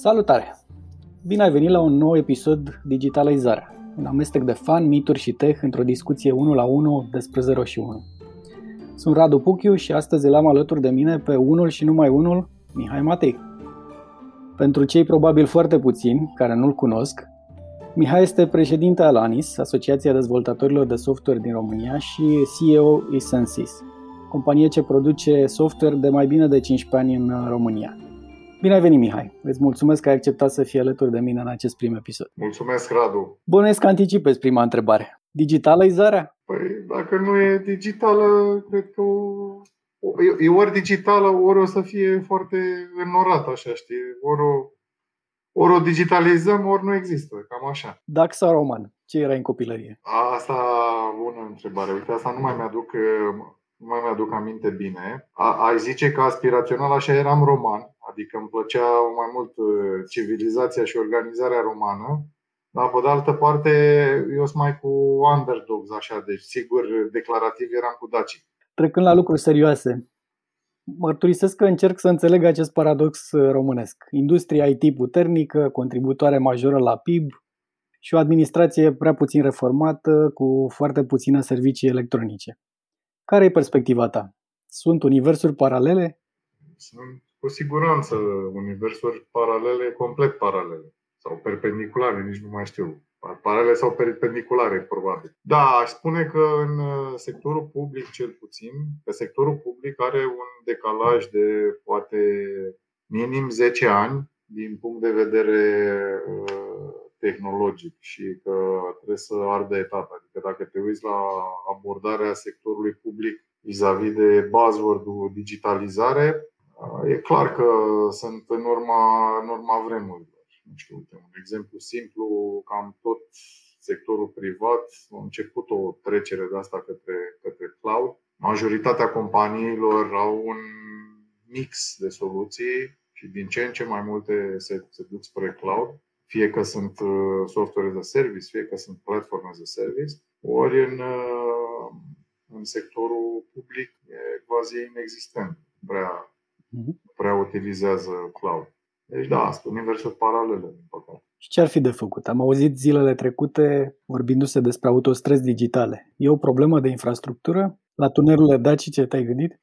Salutare! Bine ai venit la un nou episod Digitalizarea, un amestec de fan, mituri și tech într-o discuție 1-1 despre 0 și 1. Sunt Radu Puciu și astăzi îl am alături de mine pe unul și numai unul, Mihai Matei. Pentru cei probabil foarte puțini care nu-l cunosc, Mihai este președinte al ANIS, Asociația Dezvoltatorilor de Software din România, și CEO Essensys, companie ce produce software de mai bine de 15 ani în România. Bine ai venit, Mihai! Îți mulțumesc că ai acceptat să fii alături de mine în acest prim episod. Mulțumesc, Radu! Bănuiesc că anticipezi prima întrebare. Digitalizarea? Păi, dacă nu e digitală, cred că e ori digitală, ori o să fie foarte înnorată, așa, știi? Ori o digitalizăm, ori nu există, cam așa. Dac sau roman? Ce era în copilărie? Asta, bună întrebare. Uite, asta nu mai mi-aduc aminte bine. Ai zice că aspirațional așa eram roman, adică îmi plăcea mai mult civilizația și organizarea romană, dar pe de altă parte eu sunt mai cu underdogs așa, deci sigur declarativ eram cu dacii. Trecând la lucruri serioase, mărturisesc că încerc să înțeleg acest paradox românesc. Industria IT puternică, contributoare majoră la PIB și o administrație prea puțin reformată, cu foarte puține servicii electronice. Care e perspectiva ta? Sunt universuri paralele? Sunt cu siguranță universuri paralele, complet paralele sau perpendiculare, nici nu mai știu. Paralele sau perpendiculare, probabil. Da, aș spune că în sectorul public, cel puțin, că sectorul public are un decalaj de poate minim 10 ani din punct de vedere tehnologic și că trebuie să ardă etapa. Adică dacă te uiți la abordarea sectorului public vis-a-vis de buzzword-ul digitalizare, e clar că sunt în urma vremurilor. Nu știu, uite, un exemplu simplu, cam tot sectorul privat a început o trecere de asta către cloud. Majoritatea companiilor au un mix de soluții și din ce în ce mai multe se duc spre cloud. Fie că sunt software as a service, fie că sunt platform as a service, ori în sectorul public e quasi inexistent, prea utilizează cloud. Deci da, sunt universuri paralele, din păcate. Și ce ar fi de făcut? Am auzit zilele trecute vorbindu-se despre autostrăzi digitale. E o problemă de infrastructură? La tunelurile dacice te-ai gândit?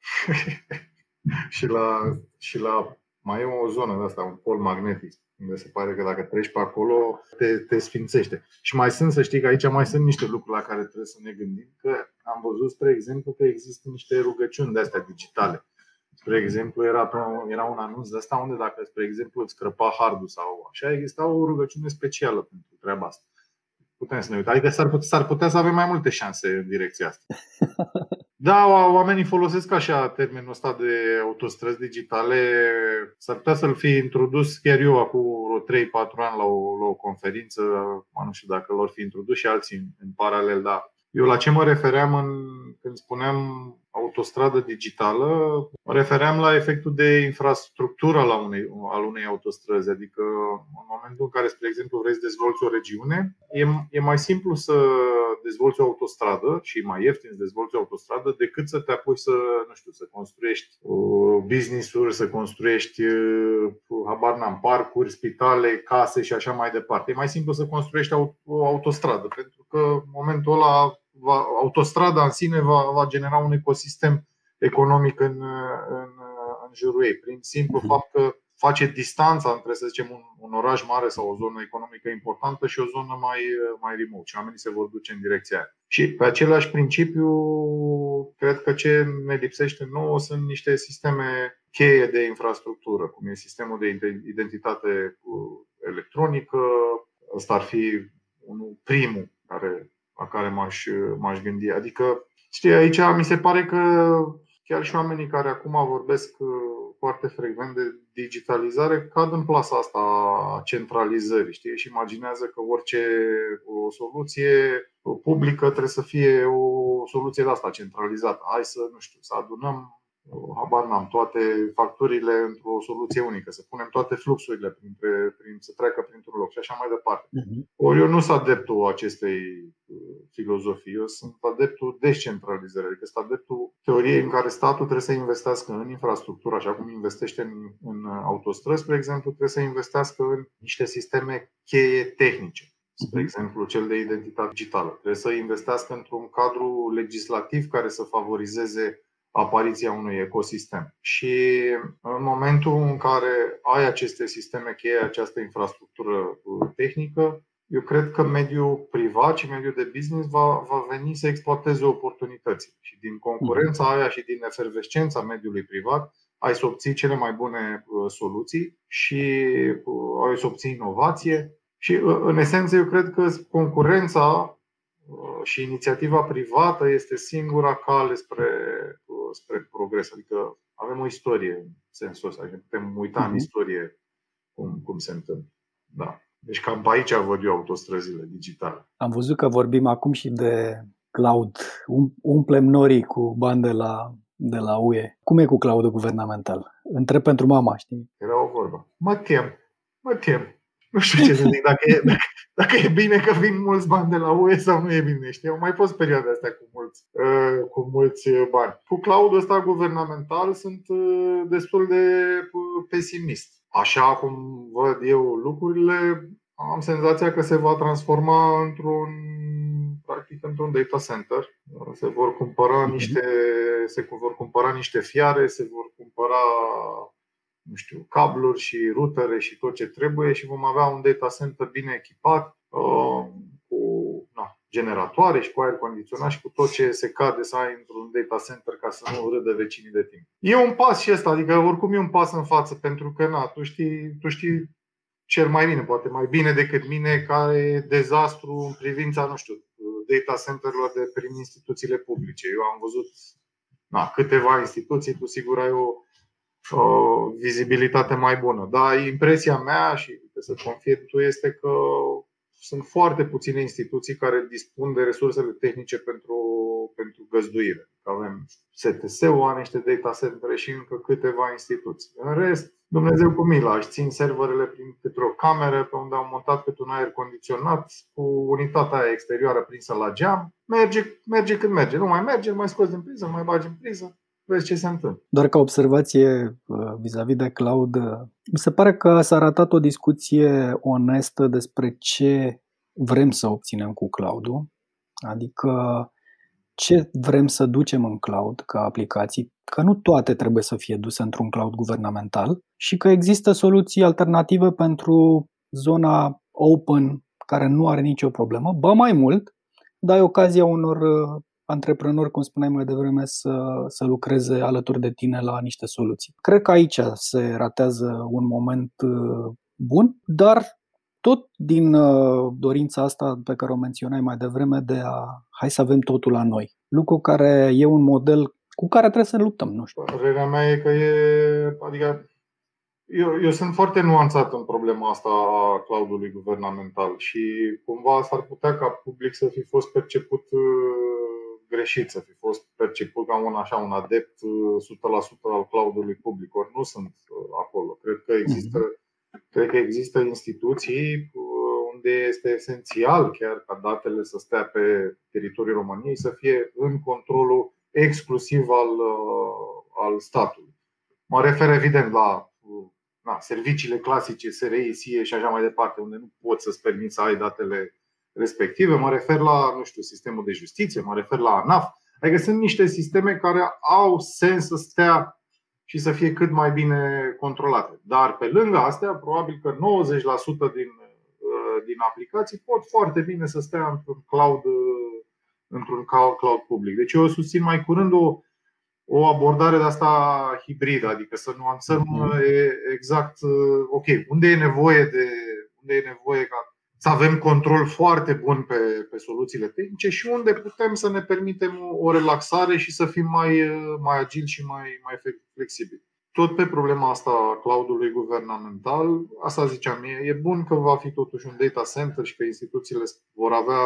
și la mai e o zonă de asta, un pol magnetic, unde se pare că dacă treci pe acolo, te sfințește. Și mai sunt, să știi că aici mai sunt niște lucruri la care trebuie să ne gândim, că am văzut, spre exemplu, că există niște rugăciuni de astea digitale. Spre exemplu, era un anunț de asta unde dacă, spre exemplu, îți crăpa hardul sau așa, exista o rugăciune specială pentru treaba asta. Putem să ne uităm. Adică s-ar putea să avem mai multe șanse în direcția asta. Da, oamenii folosesc așa termenul ăsta de autostrăzi digitale. S-ar putea să-l fi introdus chiar eu acum 3-4 ani la o conferință. Nu știu dacă l-or fi introdus și alții în paralel, dar eu la ce mă refeream când spuneam autostradă digitală, mă refeream la efectul de infrastructură al unei autostrăzi. Adică în momentul în care, spre exemplu, vrei să dezvolți o regiune, e mai simplu să dezvolți o autostradă și mai ieftin să dezvolți o autostradă decât să te apuci să construiești business-uri, să construiești parcuri, spitale, case și așa mai departe. E mai simplu să construiești o autostradă, pentru că în momentul ăla autostrada în sine va genera un ecosistem economic în jurul ei, prin simplu fapt că face distanța între, să zicem, un oraș mare sau o zonă economică importantă și o zonă mai remote. Și oamenii se vor duce în direcția aia. Și pe același principiu, cred că ce ne lipsește nouă sunt niște sisteme cheie de infrastructură, cum e sistemul de identitate electronică. Ăsta ar fi unul primul la care m-aș gândi. Adică, știi, aici mi se pare că chiar și oamenii care acum vorbesc foarte frecvent de digitalizare cad în plasa asta a centralizării, știi? Și imaginează că orice o soluție publică trebuie să fie o soluție de asta centralizată. Hai să adunăm toate facturile într-o soluție unică, să punem toate fluxurile să treacă printr-un loc și așa mai departe. Ori eu nu sunt adeptul acestei filozofie, eu sunt adeptul descentralizării, adică sunt adeptul teoriei în care statul trebuie să investească în infrastructură, așa cum investește în autostrăzi, spre exemplu, trebuie să investească în niște sisteme cheie tehnice. Spre exemplu, cel de identitate digitală. Trebuie să investească într-un cadru legislativ care să favorizeze apariția unui ecosistem. Și în momentul în care ai aceste sisteme cheie, această infrastructură tehnică, eu cred că mediul privat și mediul de business va veni să exploateze oportunitățile. Și din concurența aia și din efervescența mediului privat ai să obții cele mai bune soluții și ai să obții inovație. Și în esență eu cred că concurența și inițiativa privată este singura cale spre progres. Adică avem o istorie în sensul ăsta, putem uita în istorie cum se întâmplă. Da. Deci cam pe aici văd eu autostrăzile digitale. Am văzut că vorbim acum și de cloud. Umplem norii cu bani de la UE. Cum e cu cloud-ul guvernamental? Întreb pentru mama, știi? Era o vorbă. Mă tem. Nu știu ce să zic, dacă e bine că vin mulți bani de la UE sau nu e bine, știi? Au mai fost perioada asta cu mulți bani. Cu cloud-ul ăsta guvernamental sunt destul de pesimist. Așa cum văd eu lucrurile, am senzația că se va transforma într-un data center. Se vor cumpăra niște fiare, se vor cumpăra nu știu, cabluri și rutere și tot ce trebuie și vom avea un data center bine echipat cu generatoare și cu aer condiționat și cu tot ce se cade să ai într-un data center ca să nu râdă vecinii de tine. E un pas și ăsta, adică oricum e un pas în față pentru că tu știi cel mai bine, poate mai bine decât mine, care e dezastru în privința, nu știu, data center-urilor de prin instituțiile publice. Eu am văzut câteva instituții, cu sigur ai o vizibilitate mai bună. Dar impresia mea, și să confirm tu, este că sunt foarte puține instituții care dispun de resursele tehnice pentru găzduire. Avem STS-ul, niște data center și încă câteva instituții. În rest, Dumnezeu cu mila, își țin serverele prin câte o cameră pe unde au montat câte un aer condiționat cu unitatea aia exterioară prinsă la geam. Merge când merge. Nu mai merge, mai scoți din priză, mai bagi în priză. Vezi ce se întâmplă. Doar ca observație vis-a-vis de cloud, mi se pare că s-a ratat o discuție onestă despre ce vrem să obținem cu cloud-ul, adică ce vrem să ducem în cloud ca aplicații, că nu toate trebuie să fie duse într-un cloud guvernamental și că există soluții alternative pentru zona open care nu are nicio problemă, ba mai mult, dai ocazia unor antreprenori, cum spuneai mai devreme, să lucreze alături de tine la niște soluții. Cred că aici se ratează un moment bun, dar tot din dorința asta pe care o menționai mai devreme de hai să avem totul la noi. Lucru care e un model cu care trebuie să luptăm, nu știu. Părerea mea e că adică eu sunt foarte nuanțat în problema asta a cloud-ului guvernamental și cumva s-ar putea ca public să fi fost perceput greșit, să fi fost perceput ca un adept 100% al cloud-ului public. Ori nu sunt acolo. Cred că există instituții unde este esențial chiar ca datele să stea pe teritoriul României, să fie în controlul exclusiv al statului. Mă refer evident la serviciile clasice, SRI, SIE și așa mai departe, unde nu poți să-ți permiți să ai datele respective, mă refer la, nu știu, sistemul de justiție, mă refer la ANAF. Adică sunt niște sisteme care au sens să stea și să fie cât mai bine controlate. Dar pe lângă astea, probabil că 90% din aplicații pot foarte bine să stea într-un cloud public. Deci eu susțin mai curând o abordare de asta hibridă, adică să nuanțăm exact, ok, unde e nevoie ca să avem control foarte bun pe soluțiile tehnice și unde putem să ne permitem o relaxare și să fim mai agili și mai flexibili. Tot pe problema asta a cloud-ului guvernamental, asta ziceam, e bun că va fi totuși un data center și că instituțiile vor avea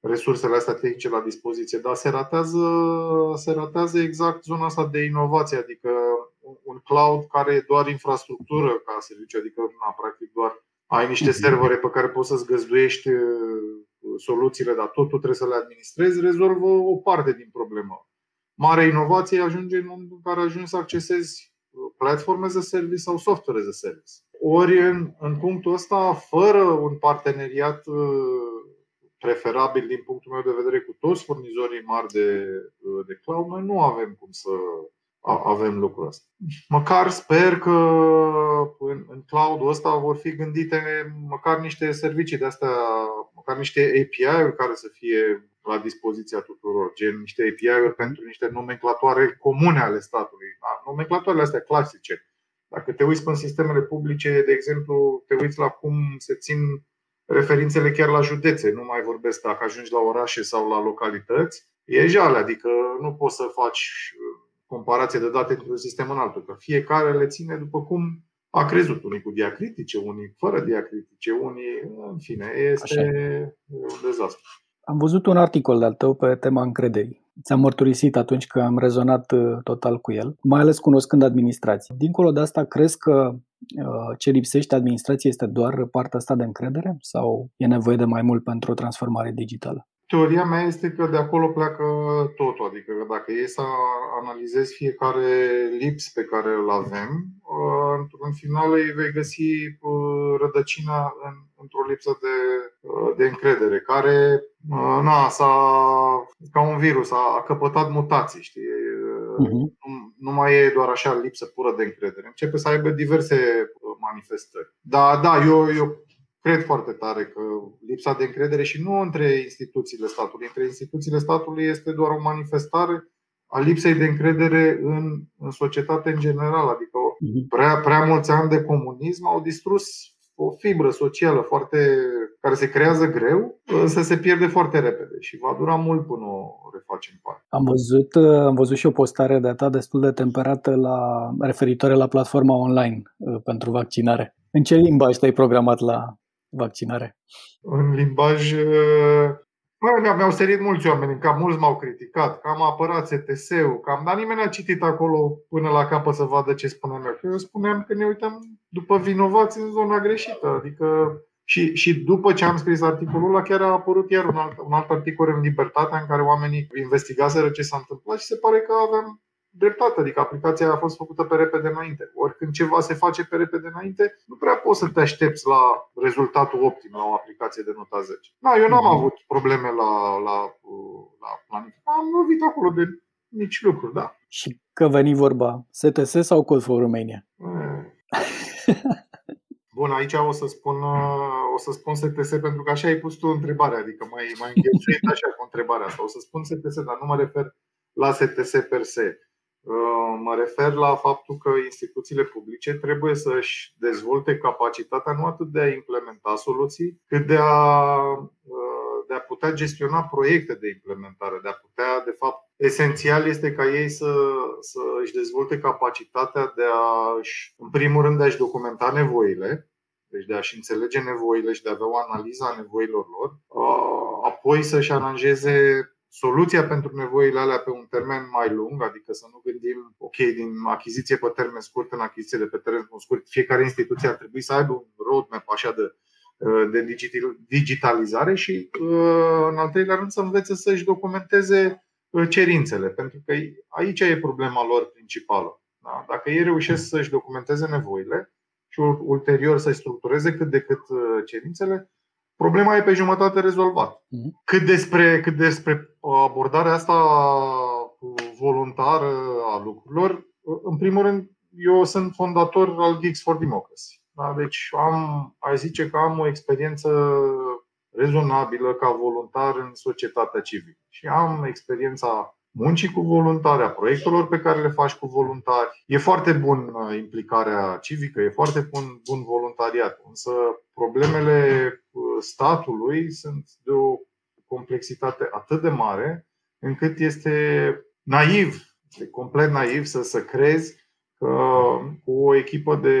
resursele astea tehnice la dispoziție, dar se ratează exact zona asta de inovație, adică un cloud care e doar infrastructură ca serviciu, adică practic doar ai niște servere pe care poți să-ți găzduiești soluțiile, dar totul trebuie să le administrezi, rezolvă o parte din problemă. Mare inovație ajunge în momentul în care ajungi să accesezi platform as a service sau software as a service. Ori în punctul ăsta, fără un parteneriat preferabil din punctul meu de vedere cu toți furnizorii mari de cloud, noi nu avem cum să avem lucrul ăsta. Măcar sper că în cloud-ul ăsta vor fi gândite măcar niște servicii de astea, măcar niște API-uri care să fie la dispoziția tuturor, gen niște API-uri pentru niște nomenclatoare comune ale statului. Nomenclatoarele astea clasice. Dacă te uiți în sistemele publice, de exemplu, te uiți la cum se țin referințele chiar la județe, nu mai vorbesc dacă ajungi la orașe sau la localități, e jale, adică nu poți să faci comparație de date într-un sistem în altul, că fiecare le ține după cum a crezut, unii cu diacritice, unii fără diacritice, unii, în fine, este un dezastru. Am văzut un articol de-al tău pe tema încrederii. Ți-am mărturisit atunci că am rezonat total cu el, mai ales cunoscând administrația. Dincolo de asta, crezi că ce lipsește administrației este doar partea asta de încredere sau e nevoie de mai mult pentru o transformare digitală? Teoria mea este că de acolo pleacă totul, adică dacă e să analizezi fiecare lips pe care îl avem, în final îi vei găsi rădăcina într-o lipsă de încredere, care ca un virus, a căpătat mutații, știi? Nu mai e doar așa lipsă pură de încredere, începe să aibă diverse manifestări. Da, eu cred foarte tare că lipsa de încredere și nu între instituțiile statului. Între instituțiile statului este doar o manifestare a lipsei de încredere în societate în general. Adică prea mulți ani de comunism au distrus o fibră socială care se creează greu, însă se pierde foarte repede și va dura mult până o refacem parte. Am văzut și o postare de-a ta destul de temperată referitoare la platforma online pentru vaccinare. În ce limbaj te-ai programat la vaccinare? În limbaj... Mi-au sărit mulți oameni în cap, mulți m-au criticat, că am apărat STS-ul, dar nimeni n-a citit acolo până la capăt să vadă ce spuneam eu. Eu spuneam că ne uitam după vinovați în zona greșită, adică și după ce am scris articolul ăla chiar a apărut iar un alt articol în Libertatea în care oamenii investigaseră ce s-a întâmplat și se pare că aveam dreptate, adică aplicația a fost făcută pe repede înainte. Ori când ceva se face pe repede înainte, nu prea poți să te aștepți la rezultatul optim la o aplicație de nota 10. Eu n-am avut probleme la planificare. Am lovit acolo de mici lucruri, da. Și că veni vorba, STS sau Code for Romania? Bun, aici o să spun STS pentru că așa ai pus tu întrebarea, adică mai înghesuit așa cu întrebarea asta. O să spun STS, dar nu mă refer la STS per se. Mă refer la faptul că instituțiile publice trebuie să-și dezvolte capacitatea nu atât de a implementa soluții, cât de a putea gestiona proiecte de implementare, de a putea, de fapt, esențial este ca ei să își dezvolte capacitatea în primul rând, de a-și documenta nevoile, deci de a-și înțelege nevoile și de a avea o analiză a nevoilor lor, apoi să-și aranjeze soluția pentru nevoile alea pe un termen mai lung, adică să nu gândim din achiziție pe termen scurt în achiziție de pe termen scurt. Fiecare instituție ar trebui să aibă un roadmap așa de digitalizare și, în al treilea rând, să învețe să-și documenteze cerințele, pentru că aici e problema lor principală. Dacă ei reușesc să-și documenteze nevoile și ulterior să-și structureze cât de cât cerințele, problema e pe jumătate rezolvată. Cât despre abordarea asta voluntară a lucrurilor, în primul rând, eu sunt fondator al Geeks for Democracy. Deci aș zice că am o experiență rezonabilă ca voluntar în societatea civilă. Și am experiența muncii cu voluntari, a proiectelor pe care le faci cu voluntari. E foarte bun implicarea civică, e foarte bun voluntariat, însă problemele statului sunt de o complexitate atât de mare încât este complet naiv să crezi că cu o echipă de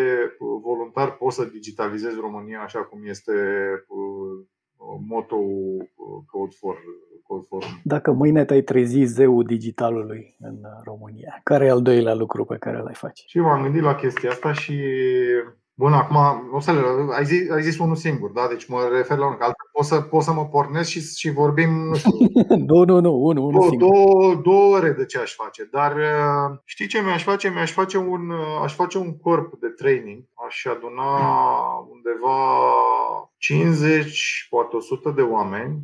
voluntari poți să digitalizezi România așa cum este motto-ul Code for. Dacă mâine te-ai trezi zeul digitalului în România, care e al doilea lucru pe care l-ai face? Și m-am gândit la chestia asta și Bun, acum, observ, ai zis unul singur, da? Deci mă refer la unul, că altfel pot să mă pornesc și vorbim, nu știu. Nu, unul singur. Două ore de ce aș face, dar știi ce mi-aș face? Aș face un corp de training, aș aduna undeva 50, poate 100 de oameni,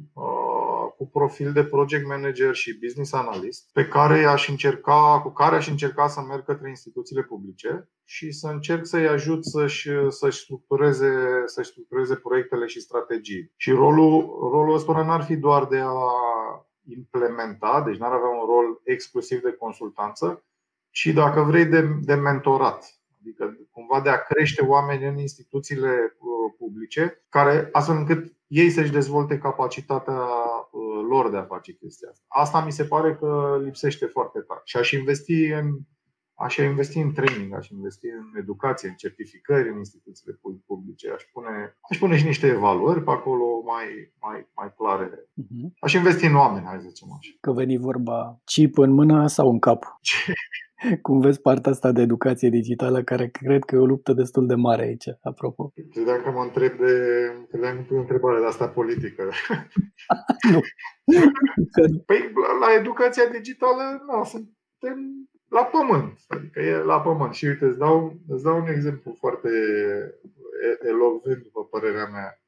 cu profil de project manager și business analyst, cu care aș încerca să merg către instituțiile publice și să încerc să-i ajut să-și structureze proiectele și strategii. Și rolul ăsta n-ar fi doar de a implementa, deci n-ar avea un rol exclusiv de consultanță, ci, dacă vrei, de mentorat. Adică cumva de a crește oameni în instituțiile publice, care, astfel încât ei să-și dezvolte capacitatea lor de a face chestia asta. Asta mi se pare că lipsește foarte tare. Și aș investi în training, aș investi în educație, în certificări, în instituțiile publice. Aș pune și niște evaluări pe acolo mai clare. Aș investi în oameni, hai să zicem așa. Că veni vorba, chip în mână sau în cap? Cum vezi partea asta de educație digitală, care cred că e o luptă destul de mare aici, apropo? Credeam că mă întreb de întrebarea de asta politică. Nu. Păi la educația digitală, nu, suntem la pământ. Adică e la pământ. Și uite, îți dau un exemplu foarte elocvent, după părerea mea.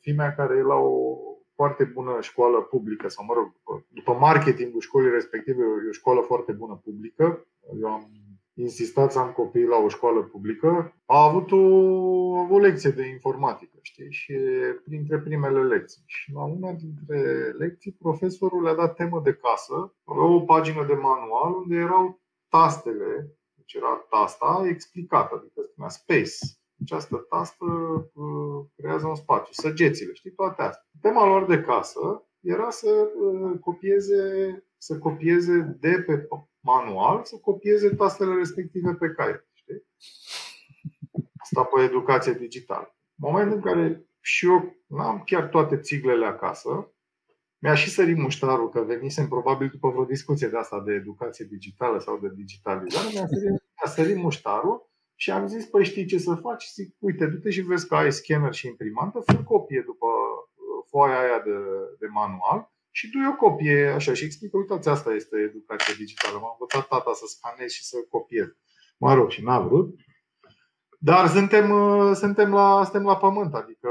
Fimea, care e la o foarte bună școală publică, sau mă rog, după marketingul școlii respective, e o școală foarte bună publică. Eu am insistat să am copii la o școală publică. A avut o lecție de informatică, știi, și printre primele lecții. Și la una dintre lecții, profesorul le-a dat temă de casă, o pagină de manual unde erau tastele, deci era tasta explicată, adică spunea space. Această tastă creează un spațiu, săgețile, știi, toate astea. Tema lor de casă era să copieze de pe manual, să copieze tastele respective pe caiet, știi? Asta pe educație digitală. În momentul în care și eu n-am chiar toate țiglele acasă, mi-a și sărit muștarul, că venisem probabil după vreo discuție de asta de educație digitală sau de digitalizare, mi-a sărit muștarul. Și am zis, păi știi ce să faci? Zic, uite, du-te și vezi că ai scanner și imprimantă, fă copie după foaia aia de manual și du-i o copie așa și explică, uitați, asta este educația digitală. M-a învățat tata să scanez și să copiez. Mă rog, și n-a vrut. Dar suntem la pământ, adică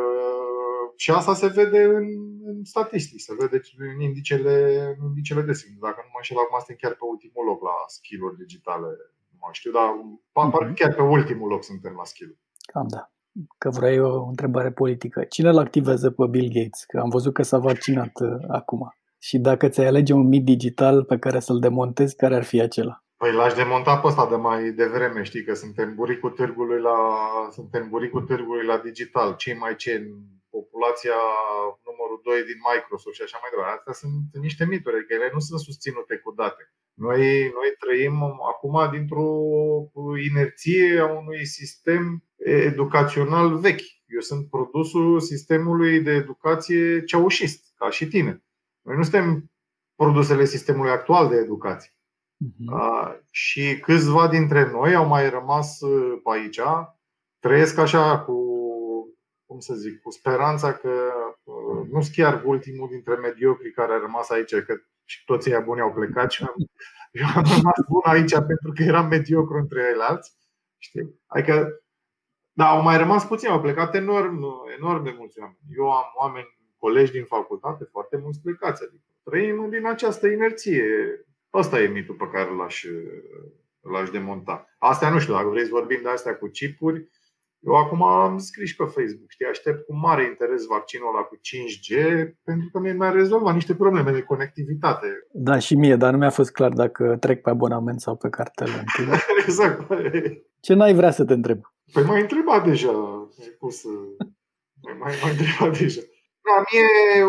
și asta se vede în statistici, se vede în indicele de simt. Dacă nu mă înșel, acum suntem chiar pe ultimul loc la skill-uri digitale. Nu știu, dar parcă chiar pe ultimul loc suntem la skill. Cam da. Că vrei o întrebare politică. Cine îl activează pe Bill Gates? Că am văzut că s-a vaccinat acum. Și dacă ți-ai alege un mit digital pe care să-l demontezi, care ar fi acela? Păi l-aș demonta pe ăsta de mai devreme, știi, că suntem buricul târgului la digital. Cei mai ce populația numărul 2 din Microsoft și așa mai departe. Astea sunt niște mituri, adică ele nu sunt susținute cu date. Noi trăim acum dintr-o inerție a unui sistem educațional vechi. Eu sunt produsul sistemului de educație ceaușist, ca și tine. Noi nu suntem produsele sistemului actual de educație. Și câțiva dintre noi au mai rămas pe aici, trăiesc așa cu speranța că nu-s chiar ultimul dintre mediocri care a rămas aici, că și toți ei buni au plecat și eu am rămas bun aici pentru că eram mediocru între ceilalți, știi? Adică, da, au mai rămas puțini, au plecat enorm de mulți oameni. Eu am oameni, colegi din facultate, foarte mulți plecați, adică trăim din această inerție. Ăsta e mitul pe care l-aș demonta. Astea nu știu, dacă vrei să vorbim de astea cu chipuri, eu acum am scris pe Facebook, știi, aștept cu mare interes vaccinul ăla cu 5G, pentru că mi-a rezolvat niște probleme de conectivitate. Da, și mie, dar nu mi-a fost clar dacă trec pe abonament sau pe cartelă. Exact. Ce n-ai vrea să te întreb? Păi m-ai întrebat deja. M-ai întrebat deja. Da, mie,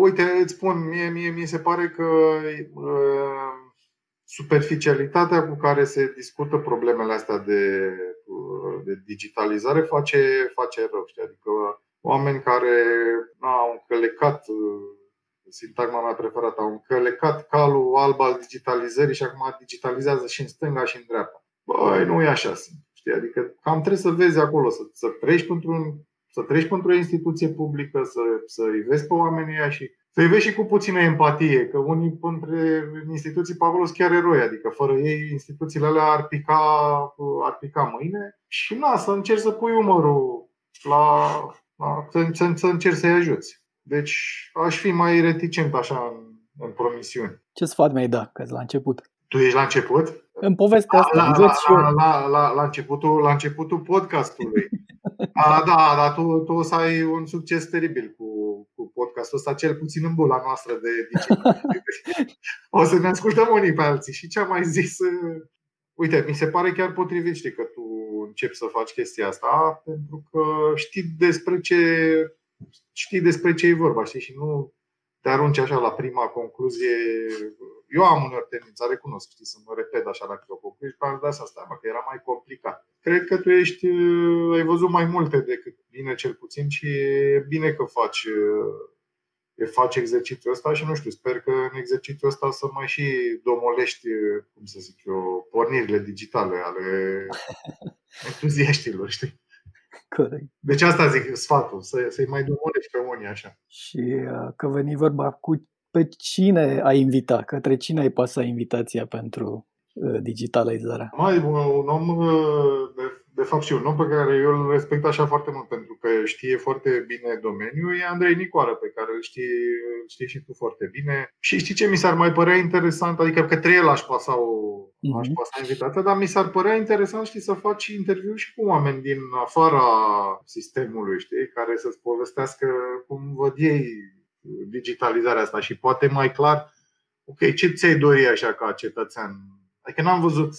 uite, îți spun, mie se pare că superficialitatea cu care se discută problemele astea de digitalizare face rău, știi? Adică oameni care au încălecat, sintagma mea preferată, au încălecat calul alb al digitalizării și acum digitalizează și în stânga și în dreapta. Băi, nu e așa simplu. Știi? Adică cam trebuie să vezi acolo, să treci pentru o instituție publică, să-i vezi pe oamenii ăia și să-i vezi și cu puțină empatie, că unii între instituții pe acolo sunt chiar eroi, adică fără ei instituțiile alea ar pica mâine și na, să încerci să pui umărul, să încerci să-i ajuți. Deci aș fi mai reticent așa în promisiuni. Ce sfat mi-ai dat, că la început? Tu ești la început? În povestea asta, la începutul podcastului. Da, tu o să ai un succes teribil cu podcastul ăsta, cel puțin în bula noastră de dicție. O să ne ascultăm unii pe alții. Și ce am mai zis? Uite, mi se pare chiar potrivit, știi, că tu începi să faci chestia asta, pentru că știi despre ce e vorba, știi, și nu te arunci așa la prima concluzie. Eu am uneori tendința, recunosc, știi, să mă repet așa la câteva concluzii, dar de asta stai, că era mai complicat. Cred că tu ai văzut mai multe decât bine, cel puțin, și e bine că faci exercițiul ăsta și, nu știu, sper că în exercițiul ăsta să mai și domolești, cum să zic eu, pornirile digitale ale entuziaștilor, știi? Corect. Deci asta zic sfatul, să-i mai domolești pe unii așa. Și că veni vorba cu pe cine ai invita, către cine ai pasat invitația pentru digitalizarea? Un om, de fapt și un om pe care eu îl respect așa foarte mult, pentru că știe foarte bine domeniul, e Andrei Nicoară, pe care îl știi și tu foarte bine. Și știi ce mi s-ar mai părea interesant? Adică către el aș pasa invitația, dar mi s-ar părea interesant, știi, să faci interviu și cu oameni din afara sistemului, știi, care să-ți povestească cum văd ei digitalizarea asta și poate mai clar, ok, ce ți-ai dori așa ca cetățean? Adică n-am văzut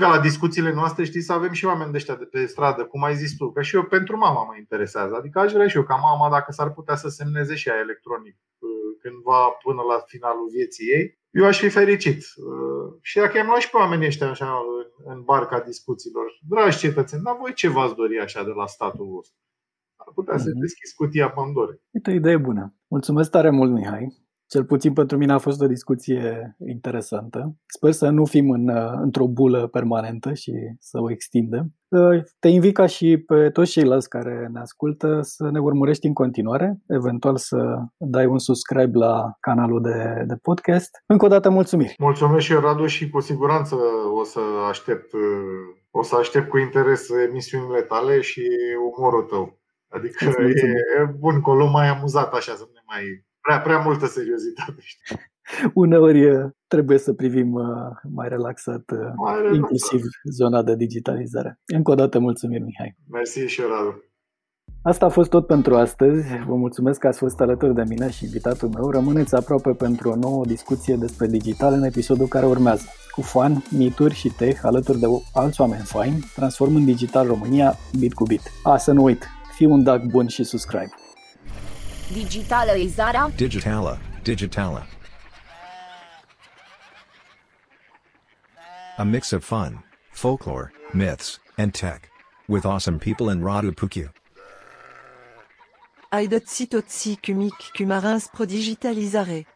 ca la discuțiile noastre, știi, să avem și oameni de ăștia de pe stradă, cum ai zis tu, că și eu pentru mama mă interesează. Adică aș vrea și eu ca mama, dacă s-ar putea, să semneze și ea electronic cândva până la finalul vieții ei, eu aș fi fericit. Și dacă i-am luat și pe oamenii ăștia așa în barca discuțiilor, dragi cetățeni, dar voi ce v-ați dori așa de la statul vostru? Ar putea să deschizi cutia Pandorei. Uite, o idee bună. Mulțumesc tare mult, Mihai. Cel puțin pentru mine a fost o discuție interesantă. Sper să nu fim într-o bulă permanentă și să o extindem. Te invit ca și pe toți ceilalți care ne ascultă să ne urmărești în continuare, eventual să dai un subscribe la canalul de podcast. Încă o dată mulțumiri! Mulțumesc și eu, Radu, și cu siguranță o să aștept cu interes emisiunile tale și umorul tău. Adică e bun, că o luăm mai amuzat așa, să nu mai prea multă seriozitate, știi? Uneori trebuie să privim mai relaxat, inclusiv zona de digitalizare. Încă o dată mulțumim, Mihai. Mersi și eu, Radu. Asta a fost tot pentru astăzi. Vă mulțumesc că ați fost alături de mine și invitatul meu. Rămâneți aproape pentru o nouă discuție despre digital în episodul care urmează. Cu fun, mituri și tech, alături de alți oameni faini, transformând digital România bit cu bit. Să nu uit! Fii un dac bun și subscribe. Digitalizarea. Digitală. A mix of fun, folklore, myths, and tech. With awesome people and Radu Puciu. Ai dotsi totsi cumic cumarins pro digitalizare.